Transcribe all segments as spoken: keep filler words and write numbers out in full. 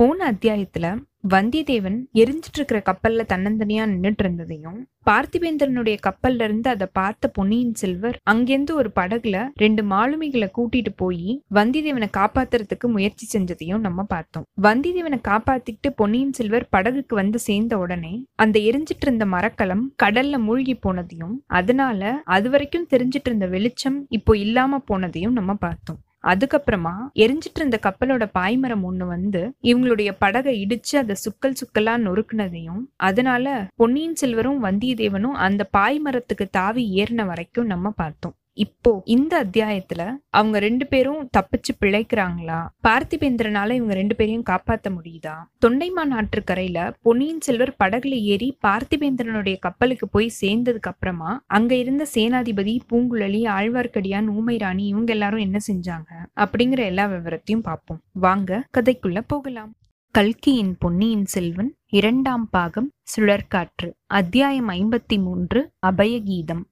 போன அத்தியாயத்துல வந்தியத்தேவன் எரிஞ்சிட்டு இருக்கிற கப்பல்ல தன்னந்தனியா நின்றுட்டு இருந்ததையும், பார்த்திபேந்திரனுடைய கப்பல்ல இருந்து அதை பார்த்த பொன்னியின் செல்வர் அங்கிருந்து ஒரு படகுல ரெண்டு மாலுமிகளை கூட்டிட்டு போய் வந்தியத்தேவனை காப்பாத்துறதுக்கு முயற்சி செஞ்சதையும் நம்ம பார்த்தோம். வந்தியத்தேவனை காப்பாத்திக்கிட்டு பொன்னியின் செல்வர் படகுக்கு வந்து சேர்ந்த உடனே அந்த எரிஞ்சிட்டு இருந்த மரக்கலம் கடல்ல மூழ்கி போனதையும், அதனால அது வரைக்கும் தெரிஞ்சிட்டு இருந்த வெளிச்சம் இப்போ இல்லாம போனதையும் நம்ம பார்த்தோம். அதுக்கப்புறமா எரிஞ்சிட்டு இருந்த கப்பலோட பாய்மரம் ஒண்ணு வந்து இவங்களுடைய படகை இடிச்சு அதை சுக்கல் சுக்கலா நொறுக்குனதையும், அதனால பொன்னியின் செல்வரும் வந்தியத்தேவனும் அந்த பாய்மரத்துக்கு தாவி ஏறின வரைக்கும் நம்ம பார்த்தோம். இப்போ இந்த அத்தியாயத்துல அவங்க ரெண்டு பேரும் தப்பிச்சு பிழைக்கிறாங்களா? பார்த்திபேந்திரனால இவங்க ரெண்டு பேரையும் காப்பாத்த முடியுதா? தொண்டைமான் ஆற்றுக்கரையில பொன்னியின் செல்வர் படகுல ஏறி பார்த்திபேந்திரனுடைய கப்பலுக்கு போய் சேர்ந்ததுக்கு அப்புறமா அங்க இருந்த சேனாதிபதி, பூங்குழலி, ஆழ்வார்க்கடியான், ஊமை ராணி இவங்க எல்லாரும் என்ன செஞ்சாங்க அப்படிங்கிற எல்லா விவரத்தையும் பார்ப்போம். வாங்க கதைக்குள்ள போகலாம். கல்கியின் பொன்னியின் செல்வன் இரண்டாம் பாகம், சுழற்காற்று, அத்தியாயம் ஐம்பத்தி மூன்று, அபயகீதம்.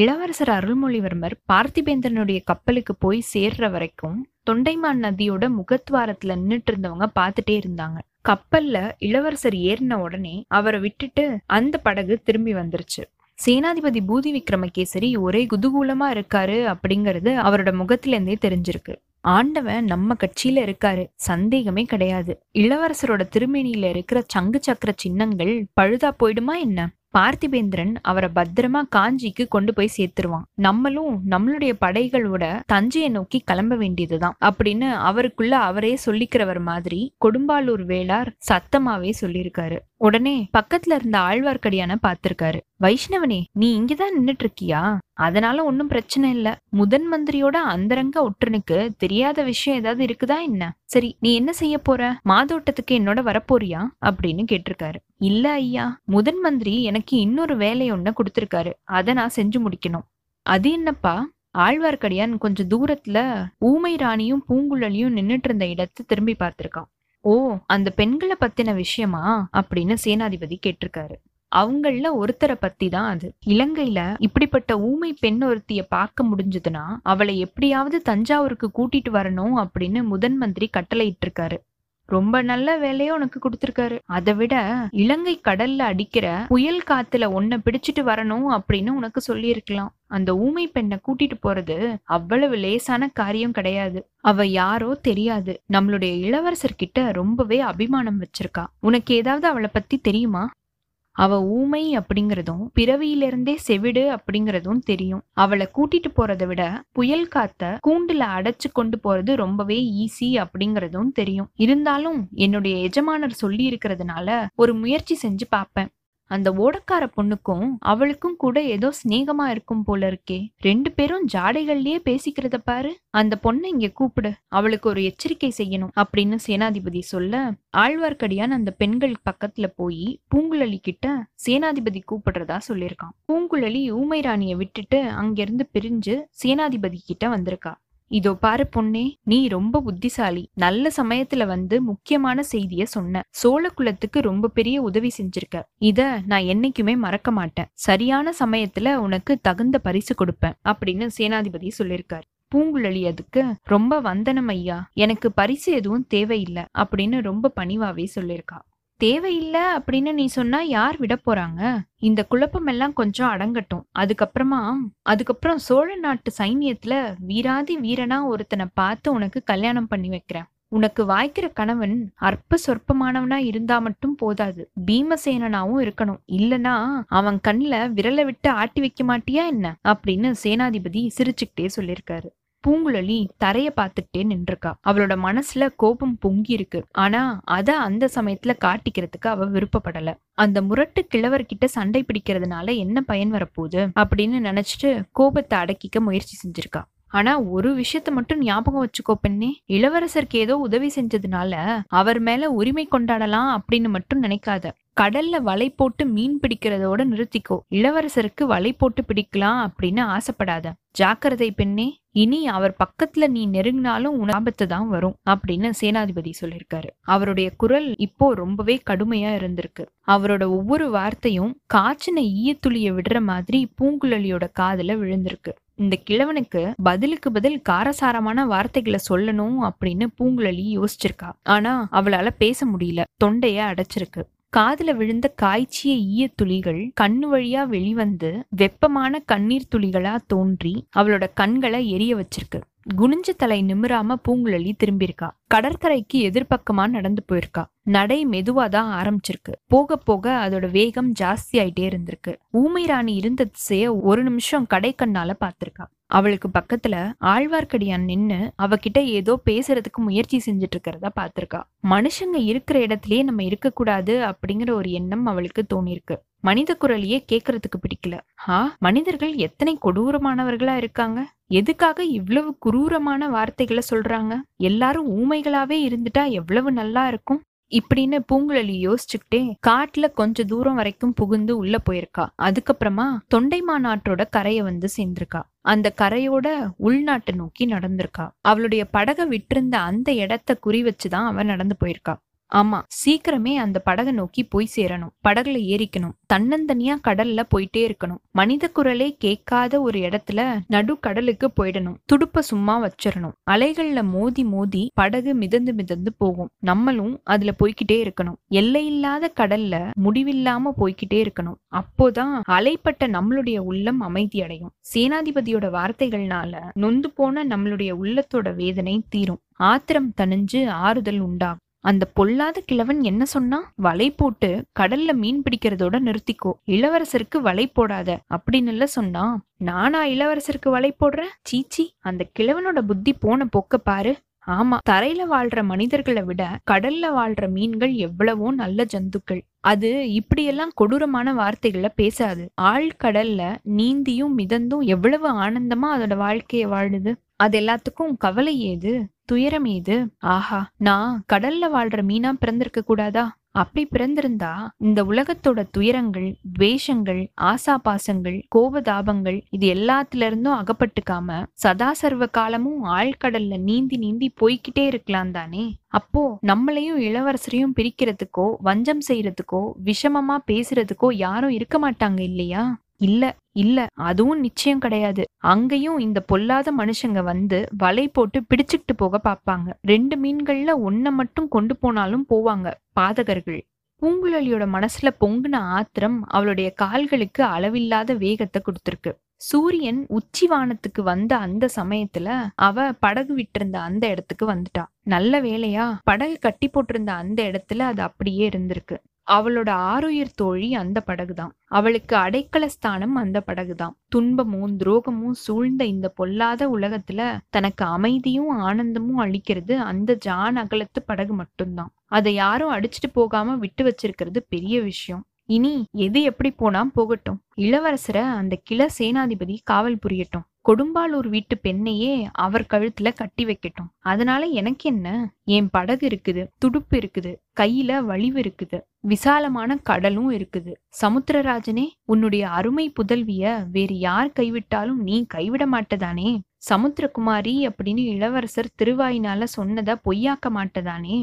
இளவரசர் அருள்மொழிவர்மர் பார்த்திபேந்திரனுடைய கப்பலுக்கு போய் சேர்ற வரைக்கும் தொண்டைமான் நதியோட முகத்வாரத்துல நின்றுட்டு இருந்தவங்க பார்த்துட்டே இருந்தாங்க. கப்பல்ல இளவரசர் ஏறின உடனே அவரை விட்டுட்டு அந்த படகு திரும்பி வந்துருச்சு. சேனாதிபதி பூதி விக்ரமகேசரி ஒரே குதூகூலமா இருக்காரு அப்படிங்கிறது அவரோட முகத்துல இருந்தே தெரிஞ்சிருக்கு. ஆண்டவன் நம்ம கட்சியில இருக்காரு, சந்தேகமே கிடையாது. இளவரசரோட திருமேனியில இருக்கிற சங்கு சக்கர சின்னங்கள் பழுதா போயிடுமா என்ன? பார்த்திபேந்திரன் அவரை பத்திரமா காஞ்சிக்கு கொண்டு போய் சேர்த்துருவான். நம்மளும் நம்மளுடைய படைகளோட தஞ்சையை நோக்கி கிளம்ப வேண்டியதுதான் அப்படின்னு அவருக்குள்ள அவரே சொல்லிக்கிறவர் மாதிரி கொடும்பாலூர் வேளார் சத்தமாவே சொல்லியிருக்காரு. உடனே பக்கத்துல இருந்த ஆழ்வார்க்கடியான பார்த்திருக்காரு. வைஷ்ணவனே, நீ இங்கதான் நின்னுட்டு இருக்கியா? அதனால ஒன்னும் பிரச்சனை இல்ல. முதன் மந்திரியோட அந்தரங்க ஒற்றனுக்கு தெரியாத விஷயம் ஏதாவது இருக்குதா என்ன? சரி, நீ என்ன செய்ய போற? மாதோட்டத்துக்கு என்னோட வரப்போறியா அப்படின்னு கேட்டிருக்காரு. இல்ல ஐயா, முதன் மந்திரி எனக்கு இன்னொரு வேலையொன்ன கொடுத்திருக்காரு, அதை நான் செஞ்சு முடிக்கணும். அது என்னப்பா? ஆழ்வார்க்கடியான் கொஞ்சம் தூரத்துல ஊமை ராணியும் பூங்குழலியும் நின்னுட்டு இருந்த இடத்தை திரும்பி பார்த்திருக்கான். ஓ, அந்த பெண்களை பத்தின விஷயமா அப்படின்னு சேனாதிபதி கேட்டிருக்காரு. அவங்கள ஒருத்தரை பத்தி தான் அது. இலங்கையில இப்படிப்பட்ட ஊமை பெண் ஒருத்திய பார்க்க முடிஞ்சதுன்னா அவளை எப்படியாவது தஞ்சாவூருக்கு கூட்டிட்டு வரணும் அப்படின்னு முதன் மந்திரி கட்டளையிட்டு இருக்காரு. ரொம்ப நல்ல வேலையை உனக்கு கொடுத்திருக்காரு. அதை விட இலங்கை கடல்ல அடிக்கிற புயல் காத்துல ஒன்ன பிடிச்சிட்டு வரணும் அப்படின்னு உனக்கு சொல்லி இருக்கலாம். அந்த ஊமை பெண்ணை கூட்டிட்டு போறது அவ்வளவு லேசான காரியம் கிடையாது. அவ யாரோ தெரியாது, நம்மளுடைய இளவரசர்கிட்ட ரொம்பவே அபிமானம் வச்சிருக்கா. உனக்கு ஏதாவது அவளை பத்தி தெரியுமா? அவ ஊமை அப்படிங்கிறதும் பிறவியிலிருந்தே செவிடு அப்படிங்கிறதும் தெரியும். அவளை கூட்டிட்டு போறதை விட புயல் காத்த கூண்டுல அடைச்சு கொண்டு போறது ரொம்பவே ஈஸி அப்படிங்கிறதும் தெரியும். இருந்தாலும் என்னுடைய எஜமானர் சொல்லி இருக்கிறதுனால ஒரு முயற்சி செஞ்சு பார்ப்பேன். அந்த ஓடக்கார பொண்ணுக்கும் அவளுக்கும் கூட ஏதோ சிநேகமா இருக்கும் போல இருக்கே. ரெண்டு பேரும் ஜாடைகள்லயே பேசிக்கிறத பாரு. அந்த பொண்ணை இங்க கூப்பிடு, அவளுக்கு ஒரு எச்சரிக்கை செய்யணும் அப்படின்னு சேனாதிபதி சொல்ல, ஆழ்வார்க்கடியான் அந்த பெண்கள் பக்கத்துல போய் பூங்குழலி கிட்ட சேனாதிபதி கூப்பிடுறதா சொல்லியிருக்கான். பூங்குழலி ஊமை ராணியை விட்டுட்டு அங்கிருந்து பிரிஞ்சு சேனாதிபதி கிட்ட வந்திருக்கா. இதோ பாரு பொண்ணே, நீ ரொம்ப புத்திசாலி. நல்ல சமயத்துல வந்து முக்கியமான செய்திய சொன்ன. சோழ குலத்துக்கு ரொம்ப பெரிய உதவி செஞ்சிருக்க. இத நான் என்னைக்குமே மறக்க மாட்டேன். சரியான சமயத்துல உனக்கு தகுந்த பரிசு கொடுப்பேன் அப்படின்னு சேனாதிபதி சொல்லியிருக்காரு. பூங்குழலி அதுக்கு ரொம்ப வந்தனம் ஐயா, எனக்கு பரிசு எதுவும் தேவையில்லை அப்படின்னு ரொம்ப பணிவாவே சொல்லியிருக்கா. தேவையில்லை அப்படின்னு நீ சொன்னா யார் விட போறாங்க? இந்த குழப்பம் எல்லாம் கொஞ்சம் அடங்கட்டும். அதுக்கப்புறமா அதுக்கப்புறம் சோழ நாட்டு சைன்யத்துல வீராதி வீரனா ஒருத்தனை பார்த்து உனக்கு கல்யாணம் பண்ணி வைக்கிறேன். உனக்கு வாய்க்கிற கணவன் அற்ப சொற்பமானவனா இருந்தா மட்டும் போதாது, பீமசேனனாவும் இருக்கணும். இல்லனா அவன் கண்ணுல விரலை விட்டு ஆட்டி வைக்க மாட்டியா என்ன அப்படின்னு சேனாதிபதி சிரிச்சுக்கிட்டே சொல்லியிருக்காரு. பூங்குழலி தரைய பார்த்துக்கிட்டே நின்றுருக்கா. அவளோட மனசுல கோபம் பொங்கி இருக்கு. ஆனா அத அந்த சமயத்துல காட்டிக்கிறதுக்கு அவ விருப்பப்படல. அந்த முரட்டு கிழவர்கிட்ட சண்டை பிடிக்கிறதுனால என்ன பயன் வரப்போகுது அப்படின்னு நினைச்சிட்டு கோபத்தை அடக்கிக்க முயற்சி செஞ்சிருக்கா. ஆனா ஒரு விஷயத்த மட்டும் ஞாபகம் வச்சுக்கோ பெண்ணே, இளவரசருக்கு ஏதோ உதவி செஞ்சதுனால அவர் மேல உரிமை கொண்டாடலாம் அப்படின்னு மட்டும் நினைக்காத. கடல்ல வலை போட்டு மீன் பிடிக்கிறதோட நிறுத்திக்கோ, இளவரசருக்கு வலை போட்டு பிடிக்கலாம் அப்படின்னு ஆசைப்படாத. ஜாக்கிரதை பெண்ணே, இனி அவர் பக்கத்துல நீ நெருங்கினாலும் உன ஆபத்து தான் வரும் அப்படின்னு சேனாதிபதி சொல்லியிருக்காரு. அவருடைய குரல் இப்போ ரொம்பவே கடுமையா இருந்திருக்கு. அவரோட ஒவ்வொரு வார்த்தையும் காய்ச்சின ஈயத்துளிய விடுற மாதிரி பூங்குழலியோட காதுல விழுந்திருக்கு. இந்த கிழவனுக்கு பதிலுக்கு பதில் காரசாரமான வார்த்தைகளை சொல்லணும் அப்படின்னு பூங்குழலி யோசிச்சிருக்கா. ஆனா அவளால பேச முடியல, தொண்டைய அடைச்சிருக்கு. காதுல விழுந்த காய்ச்சிய ஈய துளிகள் கண்ணு வழியா வெளிவந்து வெப்பமான கண்ணீர் துளிகளா தோன்றி அவளோட கண்களை எரிய வச்சிருக்கு. குனிஞ்ச தலை நிமிராம பூங்குழலி திரும்பியிருக்கா. கடற்கரைக்கு எதிர்பக்கமா நடந்து போயிருக்கா. நடை மெதுவாதான் ஆரம்பிச்சிருக்கு. போக போக அதோட வேகம் ஜாஸ்தி ஆயிட்டே இருந்திருக்கு. ஊமை ராணி இருந்த திசைய ஒரு நிமிஷம் கடை கண்ணால பாத்திருக்கா. அவளுக்கு பக்கத்துல ஆழ்வார்க்கடியான் நின்னு அவகிட்ட ஏதோ பேசுறதுக்கு முயற்சி செஞ்சுட்டு இருக்கிறதா பாத்திருக்கா. மனுஷங்க இருக்கிற இடத்துலயே நம்ம இருக்கக்கூடாது அப்படிங்கிற ஒரு எண்ணம் அவளுக்கு தோணிருக்கு. மனித குரலையே கேட்கறதுக்கு பிடிக்கல. ஆ, மனிதர்கள் எத்தனை கொடூரமானவர்களா இருக்காங்க, எதுக்காக இவ்வளவு குரூரமான வார்த்தைகளை சொல்றாங்க, எல்லாரும் ஊமைகளாவே இருந்துட்டா எவ்வளவு நல்லா இருக்கும் இப்படின்னு பூங்குழலி யோசிச்சுக்கிட்டே காட்டுல கொஞ்ச தூரம் வரைக்கும் புகுந்து உள்ள போயிருக்கா. அதுக்கப்புறமா தொண்டைமாநாட்டோட கரையை வந்து சேர்ந்திருக்கா. அந்த கரையோட உள்நாட்டை நோக்கி நடந்திருக்கா. அவளுடைய படகை விட்டிருந்த அந்த இடத்த குறி வச்சுதான் அவன் நடந்து போயிருக்கா. ஆமா, சீக்கிரமே அந்த படகை நோக்கி போய் சேரணும், படகுல ஏறிக்கணும், தன்னந்தனியா கடல்ல போயிட்டே இருக்கணும், மனித குரலே கேட்காத ஒரு இடத்துல நடு கடலுக்கு போயிடணும், துடுப்ப சும்மா வச்சிடணும். அலைகள்ல மோதி மோதி படகு மிதந்து மிதந்து போகும், நம்மளும் அதுல போய்கிட்டே இருக்கணும். எல்லையில்லாத கடல்ல முடிவில்லாம போய்கிட்டே இருக்கணும். அப்போதான் அலைப்பட்ட நம்மளுடைய உள்ளம் அமைதி அடையும். சேனாதிபதியோட வார்த்தைகள்னால நொந்து போன நம்மளுடைய உள்ளத்தோட வேதனை தீரும், ஆத்திரம் தணிஞ்சு ஆறுதல் உண்டாகும். அந்த பொல்லாத கிழவன் என்ன சொன்னா, வலை போட்டு கடல்ல மீன் பிடிக்கிறதோட நிறுத்திக்கோ, இளவரசருக்கு வலை போடாத அப்படின்னு சொன்னா, நானா இளவரசருக்கு வலை போடுறேன்? சீச்சி, அந்த கிழவனோட புத்தி போன போக்க பாரு. ஆமா, தரையில வாழ்ற மனிதர்களை விட கடல்ல வாழ்ற மீன்கள் எவ்வளவோ நல்ல ஜந்துக்கள். அது இப்படியெல்லாம் கொடூரமான வார்த்தைகளை பேசாது. ஆள் கடல்ல நீந்தியும் மிதந்தும் எவ்வளவு ஆனந்தமா அதோட வாழ்க்கையை வாழுது. அது எல்லாத்துக்கும் கவலை ஏது, துயரம் ஏது? ஆஹா, நான் கடல்ல வாழ்ற மீனா பிறந்திருக்க கூடாதா? அப்படி பிறந்திருந்தா இந்த உலகத்தோட துயரங்கள், துவேஷங்கள், ஆசாபாசங்கள், கோபதாபங்கள் இது எல்லாத்துல இருந்தும் அகப்பட்டுக்காம சதா சர்வ காலமும் ஆழ்கடல்ல நீந்தி நீந்தி போய்கிட்டே இருக்கலாம் தானே. அப்போ நம்மளையும் இளவரசரையும் பிரிக்கிறதுக்கோ, வஞ்சம் செய்யறதுக்கோ, விஷமமா பேசுறதுக்கோ யாரும் இருக்க மாட்டாங்க இல்லையா? இல்ல இல்ல, அதுவும் நிச்சயம் கிடையாது. அங்கேயும் இந்த பொல்லாத மனுஷங்க வந்து வலை போட்டு பிடிச்சுக்கிட்டு போக பாப்பாங்க. ரெண்டு மீன்கள்ல ஒன்ன மட்டும் கொண்டு போனாலும் போவாங்க பாதகர்கள். பூங்குழலியோட மனசுல பொங்குன ஆத்திரம் அவளுடைய கால்களுக்கு அளவில்லாத வேகத்தை கொடுத்திருக்கு. சூரியன் உச்சி வானத்துக்கு வந்த அந்த சமயத்துல அவ படகு விட்டிருந்த அந்த இடத்துக்கு வந்துட்டா. நல்ல வேலையா படகு கட்டி போட்டிருந்த அந்த இடத்துல அது அப்படியே இருந்திருக்கு. அவளோட ஆருயிர் தோழி அந்த படகுதான், அவளுக்கு அடைக்கல ஸ்தானம் அந்த படகுதான். துன்பமும் துரோகமும் சூழ்ந்த இந்த பொல்லாத உலகத்துல தனக்கு அமைதியும் ஆனந்தமும் அளிக்கிறது அந்த ஜான் அகலத்து படகு மட்டும்தான். அதை யாரும் அடிச்சுட்டு போகாம விட்டு வச்சிருக்கிறது பெரிய விஷயம். இனி எது எப்படி போனா போகட்டும், இளவரசரை அந்த கிள சேனாதிபதி காவல் புரியட்டும், கொடும்பாலூர் வீட்டு பெண்ணையே அவர் கழுத்துல கட்டி வைக்கட்டும். அதனால எனக்கு என்ன, என் படகு இருக்குது, துடுப்பு இருக்குது, கையில வலிவு இருக்குது, விசாலமான கடலும் இருக்குது. சமுத்திரராஜனே, உன்னுடைய அருமை புதல்விய வேறு யார் கைவிட்டாலும் நீ கைவிட மாட்டதானே? சமுத்திரகுமாரி அப்படின்னு இளவரசர் திருவாயினால சொன்னதை பொய்யாக்க மாட்டதானே?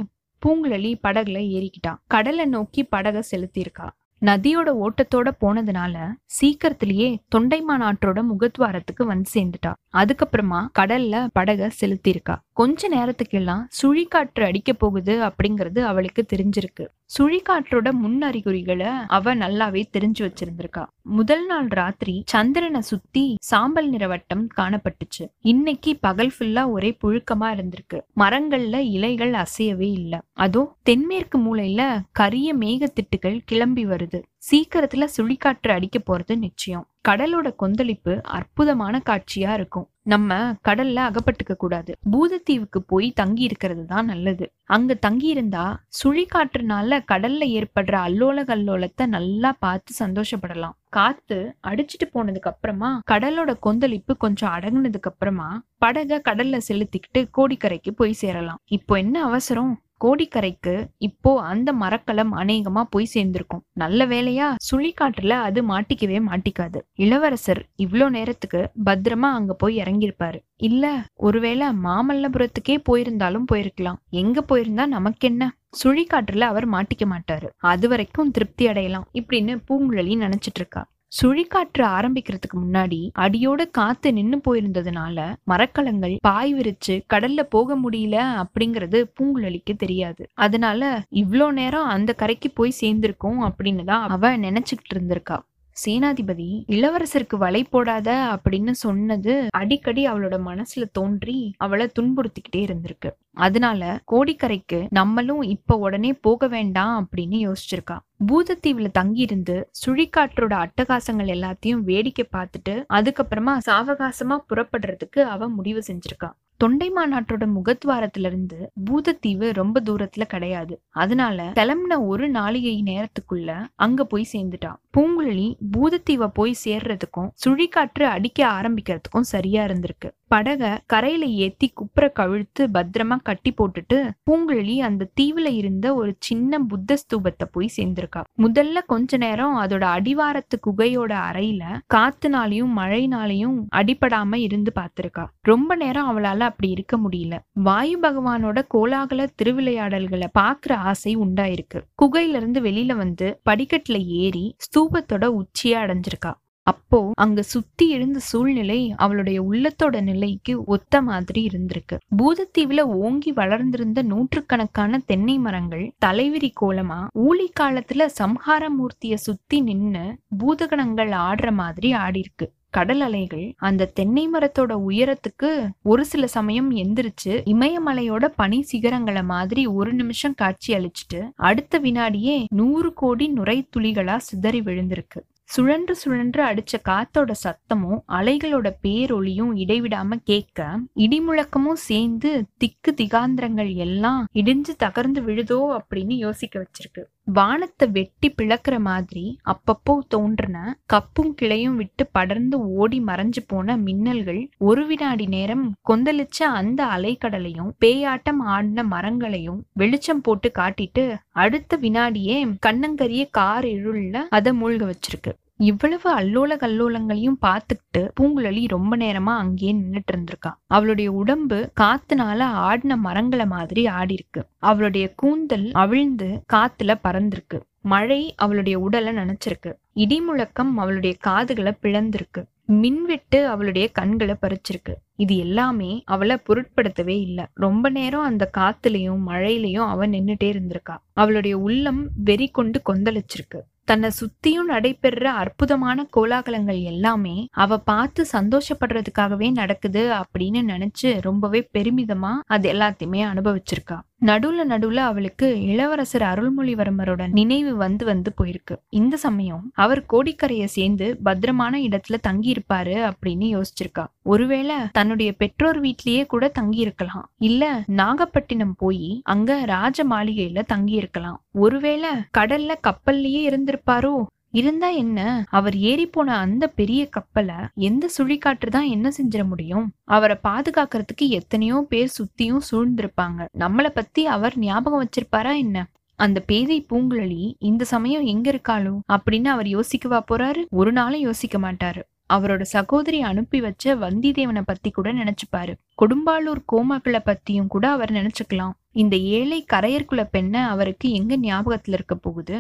பூங்குழலி படகுல ஏறிக்கிட்டா. கடலை நோக்கி படகை செலுத்தியிருக்கா. நதியோட ஓட்டத்தோட போனதுனால சீக்கிரத்திலேயே தொண்டைமாநாட்டோட முகத்வாரத்துக்கு வந்து சேர்ந்துட்டா. அதுக்கப்புறமா கடல்ல படக செலுத்தியிருக்கா. கொஞ்ச நேரத்துக்கெல்லாம் சுழிக்காற்று அடிக்க போகுது அப்படிங்கிறது அவளுக்கு தெரிஞ்சிருக்கு. சுழிக்காற்றோட முன்னறிகுறிகளை அவ நல்லாவே தெரிஞ்சு வச்சிருந்திருக்கா. முதல் நாள் ராத்திரி சந்திரனை சுத்தி சாம்பல் நிறவட்டம் காணப்பட்டுச்சு. இன்னைக்கு பகல் ஃபுல்லா ஒரே புழுக்கமா இருந்திருக்கு. மரங்கள்ல இலைகள் அசையவே இல்லை. அதோ தென்மேற்கு மூலையில கரிய மேகத்திட்டுகள் கிளம்பி வருது. சீக்கிரத்துல சுழிக்காற்று அடிக்க போறது நிச்சயம். கடலோட கொந்தளிப்பு அற்புதமான காட்சியா இருக்கும். நம்ம கடல்ல அகப்பட்டுக்க கூடாது. பூதத்தீவுக்கு போய் தங்கி இருக்கிறது தான் நல்லது. அங்க தங்கி இருந்தா சுழிக்காற்றுனால கடல்ல ஏற்படுற அல்லோல கல்லோலத்தை நல்லா பார்த்து சந்தோஷப்படலாம். காத்து அடிச்சுட்டு போனதுக்கு அப்புறமா கடலோட கொந்தளிப்பு கொஞ்சம் அடங்குனதுக்கு அப்புறமா படகை கடல்ல செலுத்திக்கிட்டு கோடிக்கரைக்கு போய் சேரலாம். இப்போ என்ன அவசரம்? கோடிக்கரைக்கு இப்போ அந்த மரக்கலம் அநேகமா போய் சேர்ந்திருக்கும். நல்ல வேலையா சுழிக்காற்றுல அது மாட்டிக்கவே மாட்டிக்காது. இளவரசர் இவ்வளோ நேரத்துக்கு பத்திரமா அங்க போய் இறங்கியிருப்பாரு. இல்ல ஒருவேளை மாமல்லபுரத்துக்கே போயிருந்தாலும் போயிருக்கலாம். எங்க போயிருந்தா நமக்கு என்ன? சுழிக்காற்றுல அவர் மாட்டிக்க மாட்டாரு, அது வரைக்கும் திருப்தி அடையலாம் இப்படின்னு பூங்குழலி நினைச்சிட்டு இருக்கா. சுழிக்காற்று ஆரம்பிக்கிறதுக்கு முன்னாடி அடியோட காத்து நின்னு போயிருந்ததுனால மரக்கலங்கள் பாய் விரிச்சு கடல்ல போக முடியல அப்படிங்கிறது பூங்குழலிக்கு தெரியாது. அதனால இவ்வளோ நேரம் அந்த கரைக்கு போய் சேர்ந்திருக்கோம் அப்படின்னு தான் அவ நினைச்சுக்கிட்டு இருந்திருக்கா. சேனாதிபதி இளவரசருக்கு வலை போடாத அப்படின்னு சொன்னது அடிக்கடி அவளோட மனசுல தோன்றி அவளை துன்புறுத்திக்கிட்டே இருந்திருக்கு. அதனால கோடிக்கரைக்கு நம்மளும் இப்ப உடனே போக வேண்டாம் அப்படின்னு யோசிச்சிருக்கா. பூதத்தீவுல தங்கி இருந்து சுழிக்காற்றோட அட்டகாசங்கள் எல்லாத்தையும் வேடிக்கை பார்த்துட்டு அதுக்கப்புறமா சாவகாசமா புறப்படுறதுக்கு அவ முடிவு செஞ்சிருக்கா. தொண்டைமாநாட்டோட முகத்வாரத்துல இருந்து பூதத்தீவு ரொம்ப தூரத்துல கிடையாது. அதனால கிளம்பின ஒரு நாளிகை நேரத்துக்குள்ள அங்க போய் சேர்ந்துட்டா. பூங்குழலி பூதத்தீவை போய் சேர்றதுக்கும் சுழிக்காற்று அடிக்க ஆரம்பிக்கிறதுக்கும் சரியா இருந்திருக்கு. படகை கரையில ஏத்தி குப்புற கவிழ்த்து பத்திரமா கட்டி போட்டுட்டு பூங்குழலி அந்த தீவுல இருந்த ஒரு சின்ன புத்த ஸ்தூபத்தை போய் சேர்ந்திருக்கா. முதல்ல கொஞ்ச நேரம் அதோட அடிவாரத்து குகையோட அறையில காத்துனாலையும் மழைனாலையும் அடிபடாம இருந்து பார்த்திருக்கா. ரொம்ப நேரம் அவளால அப்படி இருக்க முடியல. வாயு பகவானோட கோலாகல திருவிளையாடல்களை பாக்குற ஆசை உண்டாயிருக்கு. குகையில இருந்து வெளியில வந்து படிக்கட்டுல ஏறி ஸ்தூபத்தோட உச்சியா அடைஞ்சிருக்கா. அப்போ அங்க சுத்தி இருந்த சூழ்நிலை அவளுடைய உள்ளத்தோட நிலைக்கு ஒத்த மாதிரி இருந்திருக்கு. பூதத்தீவுல ஓங்கி வளர்ந்திருந்த நூற்றுக்கணக்கான தென்னை மரங்கள் தலைவிரி கோலமா ஊழி காலத்துல சம்ஹாரமூர்த்திய சுத்தி நின்னு பூதகணங்கள் ஆடுற மாதிரி ஆடிருக்கு. கடல் அலைகள் அந்த தென்னை மரத்தோட உயரத்துக்கு ஒரு சில சமயம் எந்திரிச்சு இமயமலையோட பனி சிகரங்களை மாதிரி ஒரு நிமிஷம் காட்சி அளிச்சுட்டு அடுத்த வினாடியே நூறு கோடி நுரை துளிகளா சிதறி விழுந்திருக்கு. சுழன்று சுழன்று அடிச்ச காத்தோட சத்தமும் அலைகளோட பேரொலியும் இடைவிடாம கேட்க இடிமுழக்கமும் சேர்ந்து திக்கு திகாந்திரங்கள் எல்லாம் இடிஞ்சு தகர்ந்து விழுதோ அப்படின்னு யோசிக்க வச்சிருக்கு. வானத்தை வெட்டி பிளக்குற மாதிரி அப்பப்போ தோன்றின கப்பும் கிளையும் விட்டு படர்ந்து ஓடி மறைஞ்சு போன மின்னல்கள் ஒரு வினாடி நேரம் கொந்தளிச்ச அந்த அலைக்கடலையும் பேயாட்டம் ஆடின மரங்களையும் வெளிச்சம் போட்டு காட்டிட்டு அடுத்த வினாடியே கண்ணங்கரிய கார் இருள்ல அதை மூழ்க வச்சிருக்கு. இவ்வளவு அல்லோல கல்லோலங்களையும் பார்த்துக்கிட்டு பூங்குழலி ரொம்ப நேரமா அங்கேயே நின்னுட்டு இருந்திருக்கா. அவளுடைய உடம்பு காத்துனால ஆடின மரங்களை மாதிரி ஆடி இருக்கு. அவளுடைய கூந்தல் அவிழ்ந்து காத்துல பறந்திருக்கு. மழை அவளுடைய உடலை நனைச்சிருக்கு. இடிமுழக்கம் அவளுடைய காதுகளை பிளந்திருக்கு. மின்வெட்டு அவளுடைய கண்களை பறிச்சிருக்கு. இது எல்லாமே அவளை பொருட்படுத்தவே இல்லை. ரொம்ப நேரம் அந்த காத்துலயும் மழையிலயும் அவ நின்னுட்டே இருந்திருக்கா. அவளுடைய உள்ளம் வெறி கொண்டு கொந்தளிச்சிருக்கு. தன்னை சுத்தியும் நடைபெறுற அற்புதமான கோலாகலங்கள் எல்லாமே அவ பார்த்து சந்தோஷப்படுறதுக்காகவே நடக்குது அப்படின்னு நினைச்சு ரொம்பவே பெருமிதமா அது எல்லாத்தையுமே அனுபவிச்சிருக்கா. நடுவுல நடுவுல அவளுக்கு இளவரசர் அருள்மொழிவர்மரோட நினைவு வந்து வந்து போயிருக்கு. இந்த சமயம் அவர் கோடிக்கரையை சேர்ந்து பத்திரமான இடத்துல தங்கி இருப்பாரு அப்படின்னு யோசிச்சிருக்கா. ஒருவேளை தன்னுடைய பெற்றோர் வீட்லயே கூட தங்கி இருக்கலாம். இல்ல நாகப்பட்டினம் போய் அங்க ராஜ மாளிகையில தங்கி இருக்கலாம். ஒருவேளை கடல்ல கப்பல்லயே இருந்திருப்பாரோ? இருந்தா என்ன, அவர் ஏறி போன அந்த பெரிய கப்பலை எந்த சுழிக்காற்று தான் என்ன செஞ்சிட முடியும்? அவரை பாதுகாக்கிறதுக்கு எத்தனையோ பேர் சுத்தியும் சூழ்ந்திருப்பாங்க. நம்மளை பத்தி அவர் ஞாபகம் வச்சிருப்பாரா என்ன? அந்த பேதை பூங்குழலி இந்த சமயம் எங்க இருக்காளோ அப்படின்னு அவர் யோசிக்கவா போறாரு? ஒரு நாளும் யோசிக்க மாட்டாரு. அவரோட சகோதரி அனுப்பி வச்ச வந்திதேவனை பத்தி கூட நினைச்சுப்பாரு. கொடும்பாளூர் கோமாக்களை பத்தியும் கூட அவர் நினைச்சுக்கலாம். இந்த ஏழை கரையர்குல பெண்ண அவருக்கு எங்க ஞாபகத்துல இருக்க போகுது?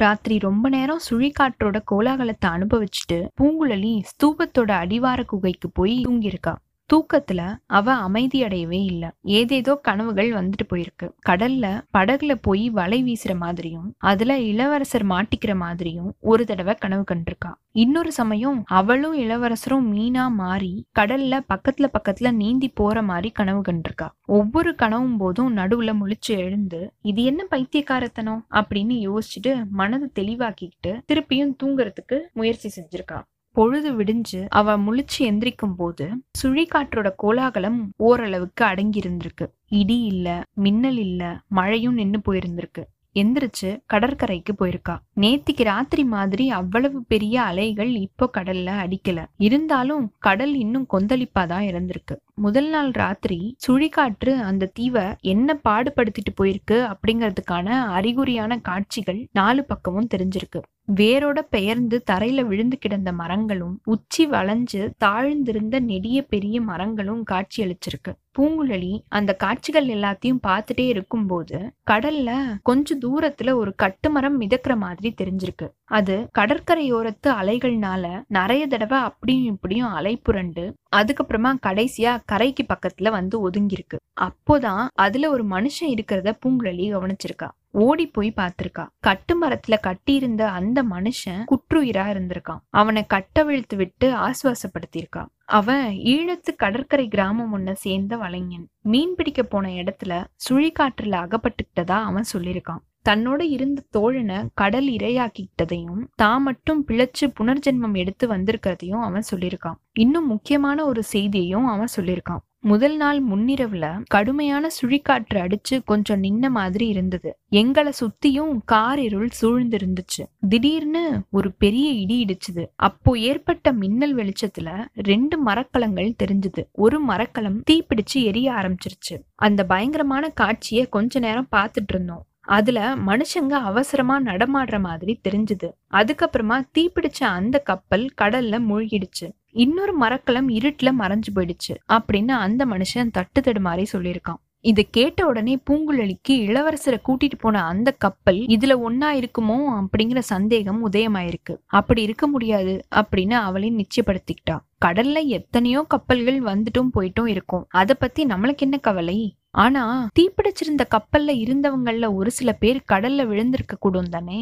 ராத்திரி ரொம்ப நேரம் சுழிக்காற்றோட கோலாகலத்தை அனுபவிச்சுட்டு பூங்குழலி ஸ்தூபத்தோட அடிவார குகைக்கு போய் தூங்கியிருக்கா. தூக்கத்துல அவ அமைதியடையவே இல்லை. ஏதேதோ கனவுகள் வந்துட்டு போயிருக்கு. கடல்ல படகுல போய் வலை வீசுற மாதிரியும் அதுல இளவரசர் மாட்டிக்கிற மாதிரியும் ஒரு தடவை கனவு கண்டிருக்கா. இன்னொரு சமயம் அவளும் இளவரசரும் மீனா மாறி கடல்ல பக்கத்துல பக்கத்துல நீந்தி போற மாதிரி கனவு கண்டிருக்கா. ஒவ்வொரு கனவும் போதும் நடுவுல முழிச்சு எழுந்து இது என்ன பைத்தியக்காரத்தனம் அப்படின்னு யோசிச்சுட்டு மனதை தெளிவாக்கிக்கிட்டு திருப்பியும் தூங்குறதுக்கு முயற்சி செஞ்சிருக்கா. பொழுது விடிஞ்சு அவ முழிச்சு எந்திரிக்கும் போது சுழிக்காற்றோட கோலாகலம் ஓரளவுக்கு அடங்கி இருந்திருக்கு. இடி இல்ல, மின்னல் இல்ல, மழையும் நின்னு போயிருந்திருக்கு. எந்திரிச்சு கடற்கரைக்கு போயிருக்கா. நேத்திக்கு ராத்திரி மாதிரி அவ்வளவு பெரிய அலைகள் இப்போ கடல்ல அடிக்கல. இருந்தாலும் கடல் இன்னும் கொந்தளிப்பாதான் இருந்திருக்கு. முதல் நாள் ராத்திரி சுழிக்காற்று அந்த தீவை என்ன பாடுபடுத்திட்டு போயிருக்கு அப்படிங்கிறதுக்கான அறிகுறியான காட்சிகள் நாலு பக்கமும் தெரிஞ்சிருக்கு. வேரோட பெயர்ந்து தரையில விழுந்து கிடந்த மரங்களும் உச்சி வளைஞ்சு தாழ்ந்திருந்த நெடிய பெரிய மரங்களும் காட்சி அளிச்சிருக்கு. பூங்குழலி அந்த காட்சிகள் எல்லாத்தையும் பார்த்துட்டே இருக்கும் போது கடல்ல கொஞ்ச தூரத்துல ஒரு கட்டுமரம் மிதக்கிற மாதிரி தெரிஞ்சிருக்கு. அது கடற்கரையோரத்து அலைகள்னால நிறைய தடவை அப்படியும் இப்படியும் அலை புரண்டு அதுக்கப்புறமா கடைசியா கரைக்கு பக்கத்துல வந்து ஒதுங்கிருக்கு. அப்போதான் அதுல ஒரு மனுஷன் இருக்கிறத பூங்குழலி கவனிச்சிருக்கா. ஓடி போய் பார்த்திருக்கா. கட்டு மரத்துல கட்டியிருந்த அந்த மனுஷன் குற்றுயிரா இருந்திருக்கான். அவனை கட்டவிழ்த்து விட்டு ஆசுவாசப்படுத்தியிருக்கா. அவன் ஈழத்து கடற்கரை கிராமம் ஒன்ன சேர்ந்த வலைஞன். மீன் பிடிக்க போன இடத்துல சுழிக்காற்றுல அகப்பட்டுக்கிட்டதா அவன் சொல்லியிருக்கான். தன்னோட இருந்த தோழனை கடல் இரையாக்கிட்டதையும் தான் மட்டும் பிழைச்சு புனர்ஜென்மம் எடுத்து வந்திருக்கிறதையும் அவன் சொல்லியிருக்கான். இன்னும் முக்கியமான ஒரு செய்தியையும் அவன் சொல்லியிருக்கான். முதல் நாள் முன்னிரவுல கடுமையான சுழிக்காற்று அடிச்சு கொஞ்சம் நின்ன மாதிரி இருந்தது. எங்களை சுத்தியும் காரிருள் சூழ்ந்து இருந்துச்சு. திடீர்னு ஒரு பெரிய இடி இடிச்சுது. அப்போ ஏற்பட்ட மின்னல் வெளிச்சத்துல ரெண்டு மரக்கலங்கள் தெரிஞ்சுது. ஒரு மரக்கலம் தீப்பிடிச்சு எரிய ஆரம்பிச்சிருச்சு. அந்த பயங்கரமான காட்சியை கொஞ்ச நேரம் பார்த்துட்டு இருந்தோம். அதுல மனுஷங்க அவசரமா நடமாடுற மாதிரி தெரிஞ்சுது. அதுக்கப்புறமா தீப்பிடிச்ச அந்த கப்பல் கடல்ல மூழ்கிடுச்சு. இன்னொரு மரக்கலம் இருட்டுல மறைஞ்சு போயிடுச்சு அப்படின்னு அந்த மனுஷன் தட்டு தடு மாதிரி சொல்லியிருக்கான். இதை கேட்ட உடனே பூங்குழலிக்கு இளவரசரை கூட்டிட்டு போன அந்த கப்பல் இதுல ஒன்னா இருக்குமோ அப்படிங்கிற சந்தேகம் உதயமாயிருக்கு. அப்படி இருக்க முடியாது அப்படின்னு அவளையும் நிச்சயப்படுத்திக்கிட்டா. கடல்ல எத்தனையோ கப்பல்கள் வந்துட்டும் போயிட்டும் இருக்கும். அதை பத்தி நம்மளுக்கு என்ன கவலை? ஆனா தீப்பிடிச்சிருந்த கப்பல்ல இருந்தவங்கள்ல ஒரு சில பேர் கடல்ல விழுந்திருக்க கூடும் தானே.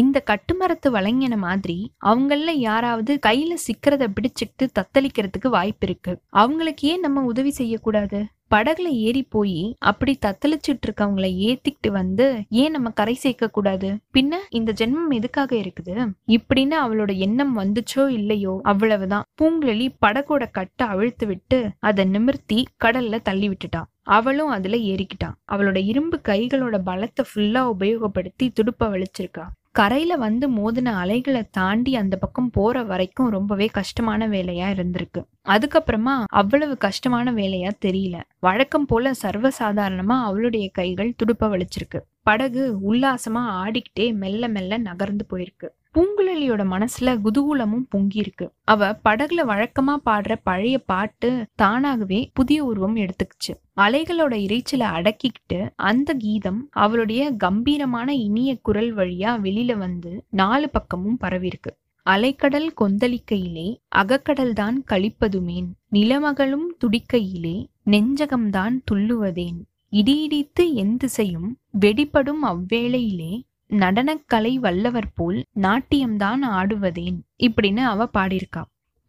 இந்த கட்டுமரத்து வளைஞன மாதிரி அவங்கள யாராவது கையில சிக்கிறத பிடிச்சுக்கிட்டு தத்தளிக்கிறதுக்கு வாய்ப்பு இருக்கு. அவங்களுக்கு ஏன் நம்ம உதவி செய்யக்கூடாது? படகுல ஏறி போய் அப்படி தத்தளிச்சுட்டு இருக்கவங்களை ஏத்திக்கிட்டு வந்து ஏன் நம்ம கரை சேர்க்க கூடாது? பின்ன இந்த ஜென்மம் எதுக்காக இருக்குது இப்படின்னு அவளோட எண்ணம் வந்துச்சோ இல்லையோ அவ்வளவுதான். பூங்குழலி படகோட கட்டை அவிழ்த்து விட்டு அதை நிமிர்த்தி கடல்ல தள்ளி விட்டுட்டான். அவளும் அதுல ஏறிக்கிட்டான். அவளோட இரும்பு கைகளோட பலத்தை ஃபுல்லா உபயோகப்படுத்தி துடுப்ப வலிச்சிருக்கா. கரையில வந்து மோதின அலைகளை தாண்டி அந்த பக்கம் போற வரைக்கும் ரொம்பவே கஷ்டமான வேலையா இருந்திருக்கு. அதுக்கப்புறமா அவ்வளவு கஷ்டமான வேலையா தெரியல. வழக்கம் போல சர்வசாதாரணமா அவளுடைய கைகள் துடுப்ப வலிச்சிருக்கு. படகு உல்லாசமா ஆடிக்கிட்டே மெல்ல மெல்ல நகர்ந்து போயிருக்கு. பூங்குழலியோட மனசுல குதூகூலமும் பொங்கி இருக்கு. அவ படகுல வழக்கமா பாடுற பழைய பாட்டு தானாகவே புதிய உருவம் எடுத்துக்குச்சு. அலைகளோட இறைச்சலை அடக்கிக்கிட்டு அந்த கீதம் அவளுடைய கம்பீரமான இனிய குரல் வழியா வெளியில வந்து நாலு பக்கமும் பரவிருக்கு. அலைக்கடல் கொந்தளிக்கையிலே அகக்கடல்தான் களிப்பதுமேன், நிலமகளும் துடிக்கையிலே நெஞ்சகம்தான் துள்ளுவதேன், இடியிடித்து எந்திசையும் வெடிப்படும் அவ்வேளையிலே நடனக்கலை வல்லவர் போல் நாட்டியம்தான் ஆடுவதேன் இப்படின்னு அவ பாடியிருக்கா.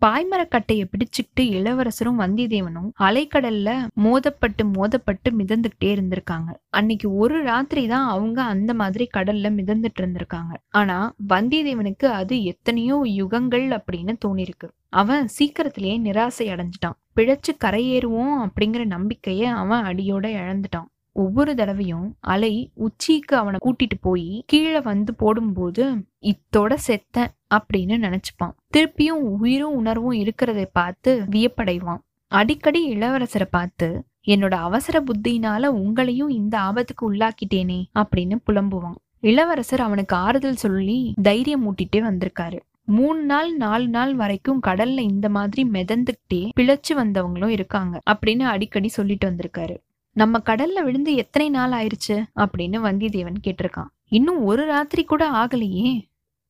பாய்மரக்கட்டையை பிடிச்சுக்கிட்டு இளவரசரும் வந்தியத்தேவனும் அலைக்கடல்ல மோதப்பட்டு மோதப்பட்டு மிதந்துகிட்டே இருந்திருக்காங்க. அன்னைக்கு ஒரு ராத்திரி தான் அவங்க அந்த மாதிரி கடல்ல மிதந்துட்டு இருந்திருக்காங்க. ஆனா வந்தியத்தேவனுக்கு அது எத்தனையோ யுகங்கள் அப்படின்னு தோணிருக்கு. அவன் சீக்கிரத்திலேயே நிராசை அடைஞ்சிட்டான். பிழைச்சு கரையேறுவோம் அப்படிங்கிற நம்பிக்கைய அவன் அடியோட இழந்துட்டான். ஒவ்வொரு தடவையும் அலை உச்சிக்கு அவனை கூட்டிட்டு போய் கீழே வந்து போடும்போது இத்தோட செத்தன் அப்படின்னு நினைச்சுப்பான். திருப்பியும் உயிரும் உணர்வும் இருக்கிறதை பார்த்து வியப்படைவான். அடிக்கடி இளவரசரை பார்த்து என்னோட அவசர புத்தியினால உங்களையும் இந்த ஆபத்துக்கு உள்ளாக்கிட்டேனே அப்படின்னு புலம்புவான். இளவரசர் அவனுக்கு ஆறுதல் சொல்லி தைரியம் மூட்டிட்டே வந்திருக்காரு. மூணு நாள் நாலு நாள் வரைக்கும் கடல்ல இந்த மாதிரி மிதந்துக்கிட்டே பிழைச்சு வந்தவங்களும் இருக்காங்க அப்படின்னு அடிக்கடி சொல்லிட்டு வந்திருக்காரு. நம்ம கடல்ல விழுந்து எத்தனை நாள் ஆயிடுச்சு அப்படின்னு வந்தியத்தேவன் கேட்டிருக்கான். இன்னும் ஒரு ராத்திரி கூட ஆகலையே.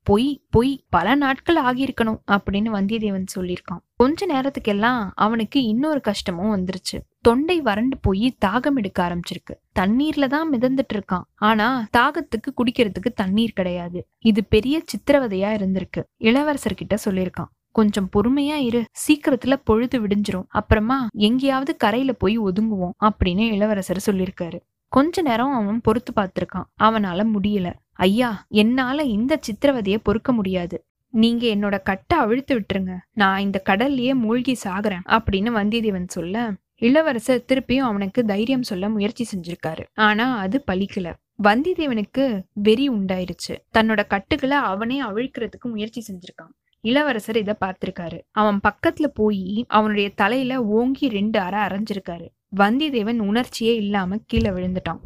பொய் பொய், பல நாட்கள் ஆகியிருக்கணும் அப்படின்னு வந்தியத்தேவன் சொல்லியிருக்கான். கொஞ்ச நேரத்துக்கெல்லாம் அவனுக்கு இன்னொரு கஷ்டமும் வந்துருச்சு. தொண்டை வறண்டு போய் தாகம் எடுக்க ஆரம்பிச்சிருக்கு. தண்ணீர்ல தான் மிதந்துட்டு இருக்கான். ஆனா தாகத்துக்கு குடிக்கிறதுக்கு தண்ணீர் கிடையாது. இது பெரிய சித்திரவதையா இருந்திருக்கு. இளவரசர்கிட்ட சொல்லியிருக்கான், கொஞ்சம் பொறுமையா இரு, சீக்கிரத்துல பொழுது விடிஞ்சிரும், அப்புறமா எங்கேயாவது கரையில போய் ஒதுங்குவோம் அப்படின்னு இளவரசர் சொல்லியிருக்காரு. கொஞ்ச நேரம் அவன் பொறுத்து பார்த்திருக்கான். அவனால முடியல. ஐயா, என்னால இந்த சித்திரவதையை பொறுக்க முடியாது. நீங்க என்னோட கட்டை அவிழ்த்து விட்டுருங்க, நான் இந்த கடல்லையே மூழ்கி சாகுறேன் அப்படின்னு வந்தியத்தேவன் சொல்ல, இளவரசர் திருப்பியும் அவனுக்கு தைரியம் சொல்ல முயற்சி செஞ்சிருக்காரு. ஆனா அது பலிக்கல. வந்தியத்தேவனுக்கு வெறி உண்டாயிருச்சு. தன்னோட கட்டுகளை அவனே அவிழ்க்கிறதுக்கு முயற்சி செஞ்சிருக்கான். இளவரசர் இதை பார்த்திருக்காரு. அவன் பக்கத்துல போய் அவனுடைய தலையில ஓங்கி ரெண்டு அறை அரைஞ்சிருக்காரு. வந்தியத்தேவன் உணர்ச்சியே இல்லாம கீழே விழுந்துட்டான்.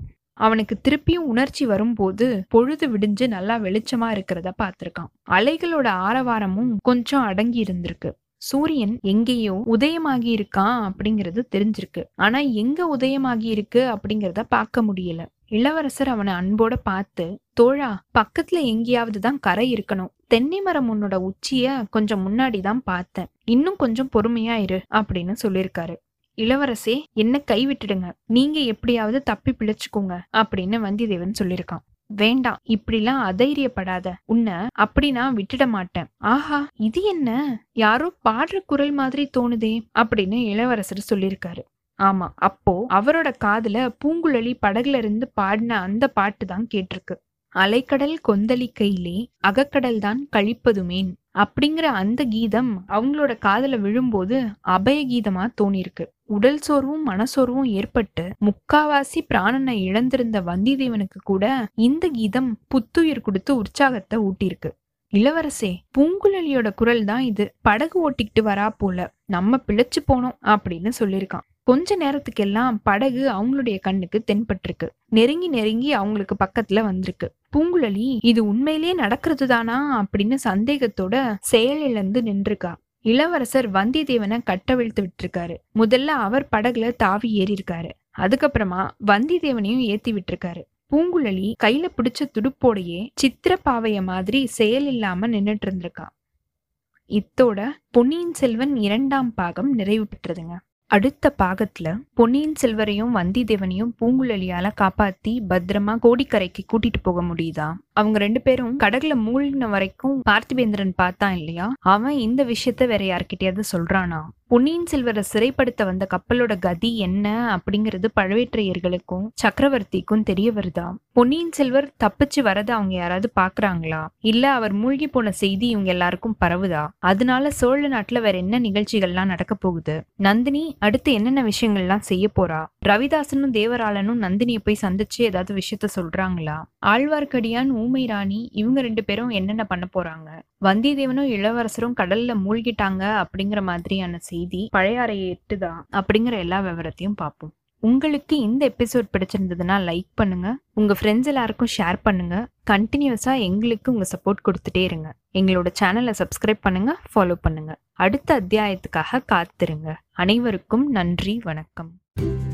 அவனுக்கு திருப்பியும் உணர்ச்சி வரும்போது பொழுது விடிஞ்சு நல்லா வெளிச்சமா இருக்கிறத பார்த்திருக்கான். அலைகளோட ஆரவாரமும் கொஞ்சம் அடங்கி இருந்திருக்கு. சூரியன் எங்கேயோ உதயமாகி இருக்கான் அப்படிங்கிறது தெரிஞ்சிருக்கு. ஆனா எங்க உதயமாகி இருக்கு அப்படிங்கிறத பார்க்க முடியல. இளவரசர் அவனை அன்போட பார்த்து, தோழா, பக்கத்துல எங்கேயாவதுதான் கரை இருக்கணும். தென்னை மரம் உன்னோட உச்சிய கொஞ்சம் முன்னாடிதான் பார்த்தேன். இன்னும் கொஞ்சம் பொறுமையா இரு அப்படின்னு சொல்லியிருக்காரு. இளவரசே, என்ன கைவிட்டுடுங்க, நீங்க எப்படியாவது தப்பி பிழைச்சுக்கோங்க அப்படின்னு வந்தியத்தேவன் சொல்லியிருக்கான். வேண்டாம், இப்படிலாம் அதைரியப்படாத, உன்னை அப்படி நான் விட்டுட மாட்டேன். ஆஹா, இது என்ன, யாரோ பாடுற குரல் மாதிரி தோணுதே அப்படின்னு இளவரசர் சொல்லியிருக்காரு. ஆமா, அப்போ அவரோட காதுல பூங்குழலி படகுல இருந்து பாடின அந்த பாட்டு தான் கேட்டிருக்கு. அலைக்கடல் கொந்தளிக்கையிலே அகக்கடல் தான் கழிப்பதுமேன் அப்படிங்கிற அந்த கீதம் அவங்களோட காதுல விழும்போது அபய கீதமா தோணிருக்கு. உடல் சோர்வும் மனசோர்வும் ஏற்பட்டு முக்காவாசி பிராணனை இழந்திருந்த வந்தியத்தேவனுக்கு கூட இந்த கீதம் புத்துயிர் கொடுத்து உற்சாகத்தை ஊட்டியிருக்கு. இளவரசே, பூங்குழலியோட குரல் தான் இது, படகு ஓட்டிக்கிட்டு வரா போல, நம்ம பிழைச்சு போனோம் அப்படின்னு சொல்லியிருக்கான். கொஞ்ச நேரத்துக்கெல்லாம் படகு அவங்களுடைய கண்ணுக்கு தென்பட்டிருக்கு. நெருங்கி நெருங்கி அவங்களுக்கு பக்கத்துல வந்திருக்கு. பூங்குழலி இது உண்மையிலேயே நடக்கிறது தானா அப்படின்னு சந்தேகத்தோட செயலிழந்து நின்றுக்கா. இளவரசர் வந்தியத்தேவனை கட்டவிழ்த்து விட்டுருக்காரு. முதல்ல அவர் படகுல தாவி ஏறி இருக்காரு. அதுக்கப்புறமா வந்தியத்தேவனையும் ஏத்தி விட்டுருக்காரு. பூங்குழலி கையில பிடிச்ச துடுப்போடையே சித்திரப்பாவைய மாதிரி செயல் இல்லாம நின்றுட்டு இருந்திருக்கா. இத்தோட பொன்னியின் செல்வன் இரண்டாம் பாகம் நிறைவு பெற்றதுங்க. அடுத்த பாகத்துல பொன்னியின் செல்வரையும் வந்திதேவனையும் பூங்குழலியால காப்பாத்தி பத்திரமா கோடிக்கரைக்கு கூட்டிட்டு போக முடியுதா? அவங்க ரெண்டு பேரும் கடகுல மூழ்கின வரைக்கும் பார்த்திபேந்திரன் பார்த்தான் இல்லையா, அவன் இந்த விஷயத்த வேற யார்கிட்டயாவது சொல்றானா? பொன்னியின் செல்வரை சிறைப்படுத்த வந்த கப்பலோட கதி என்ன அப்படிங்கிறது பழுவேற்றையர்களுக்கும் சக்கரவர்த்திக்கும் தெரிய வருதா? பொன்னியின் செல்வர் தப்பிச்சு வரதை அவங்க யாராவது பாக்குறாங்களா? இல்ல அவர் மூழ்கி போன செய்தி இவங்க எல்லாருக்கும் பரவுதா? அதனால சோழ நாட்டுல வேற என்ன நிகழ்ச்சிகள்லாம் நடக்க போகுது? நந்தினி அடுத்து என்னென்ன விஷயங்கள்லாம் செய்ய போறா? ரவிதாசனும் தேவராளனும் நந்தினியை போய் சந்திச்சு ஏதாவது விஷயத்த சொல்றாங்களா? ஆழ்வார்க்கடியான், ஊமை ராணி இவங்க ரெண்டு பேரும் என்னென்ன பண்ண போறாங்க? வந்தியத்தேவனும் இளவரசரும் கடல்ல மூழ்கிட்டாங்க அப்படிங்கிற மாதிரியான செய்தி பழையாறையை எட்டுதா அப்படிங்கிற எல்லா விவரத்தையும் பார்ப்போம். உங்களுக்கு இந்த எபிசோட் பிடிச்சிருந்ததுன்னா லைக் பண்ணுங்க, உங்க ஃப்ரெண்ட்ஸ் எல்லாருக்கும் ஷேர் பண்ணுங்க. கண்டினியூஸா எங்களுக்கு உங்க சப்போர்ட் கொடுத்துட்டே இருங்க. எங்களோட சேனலை சப்ஸ்கிரைப் பண்ணுங்க, ஃபாலோ பண்ணுங்க. அடுத்த அத்தியாயத்துக்காக காத்திருங்க. அனைவருக்கும் நன்றி, வணக்கம்.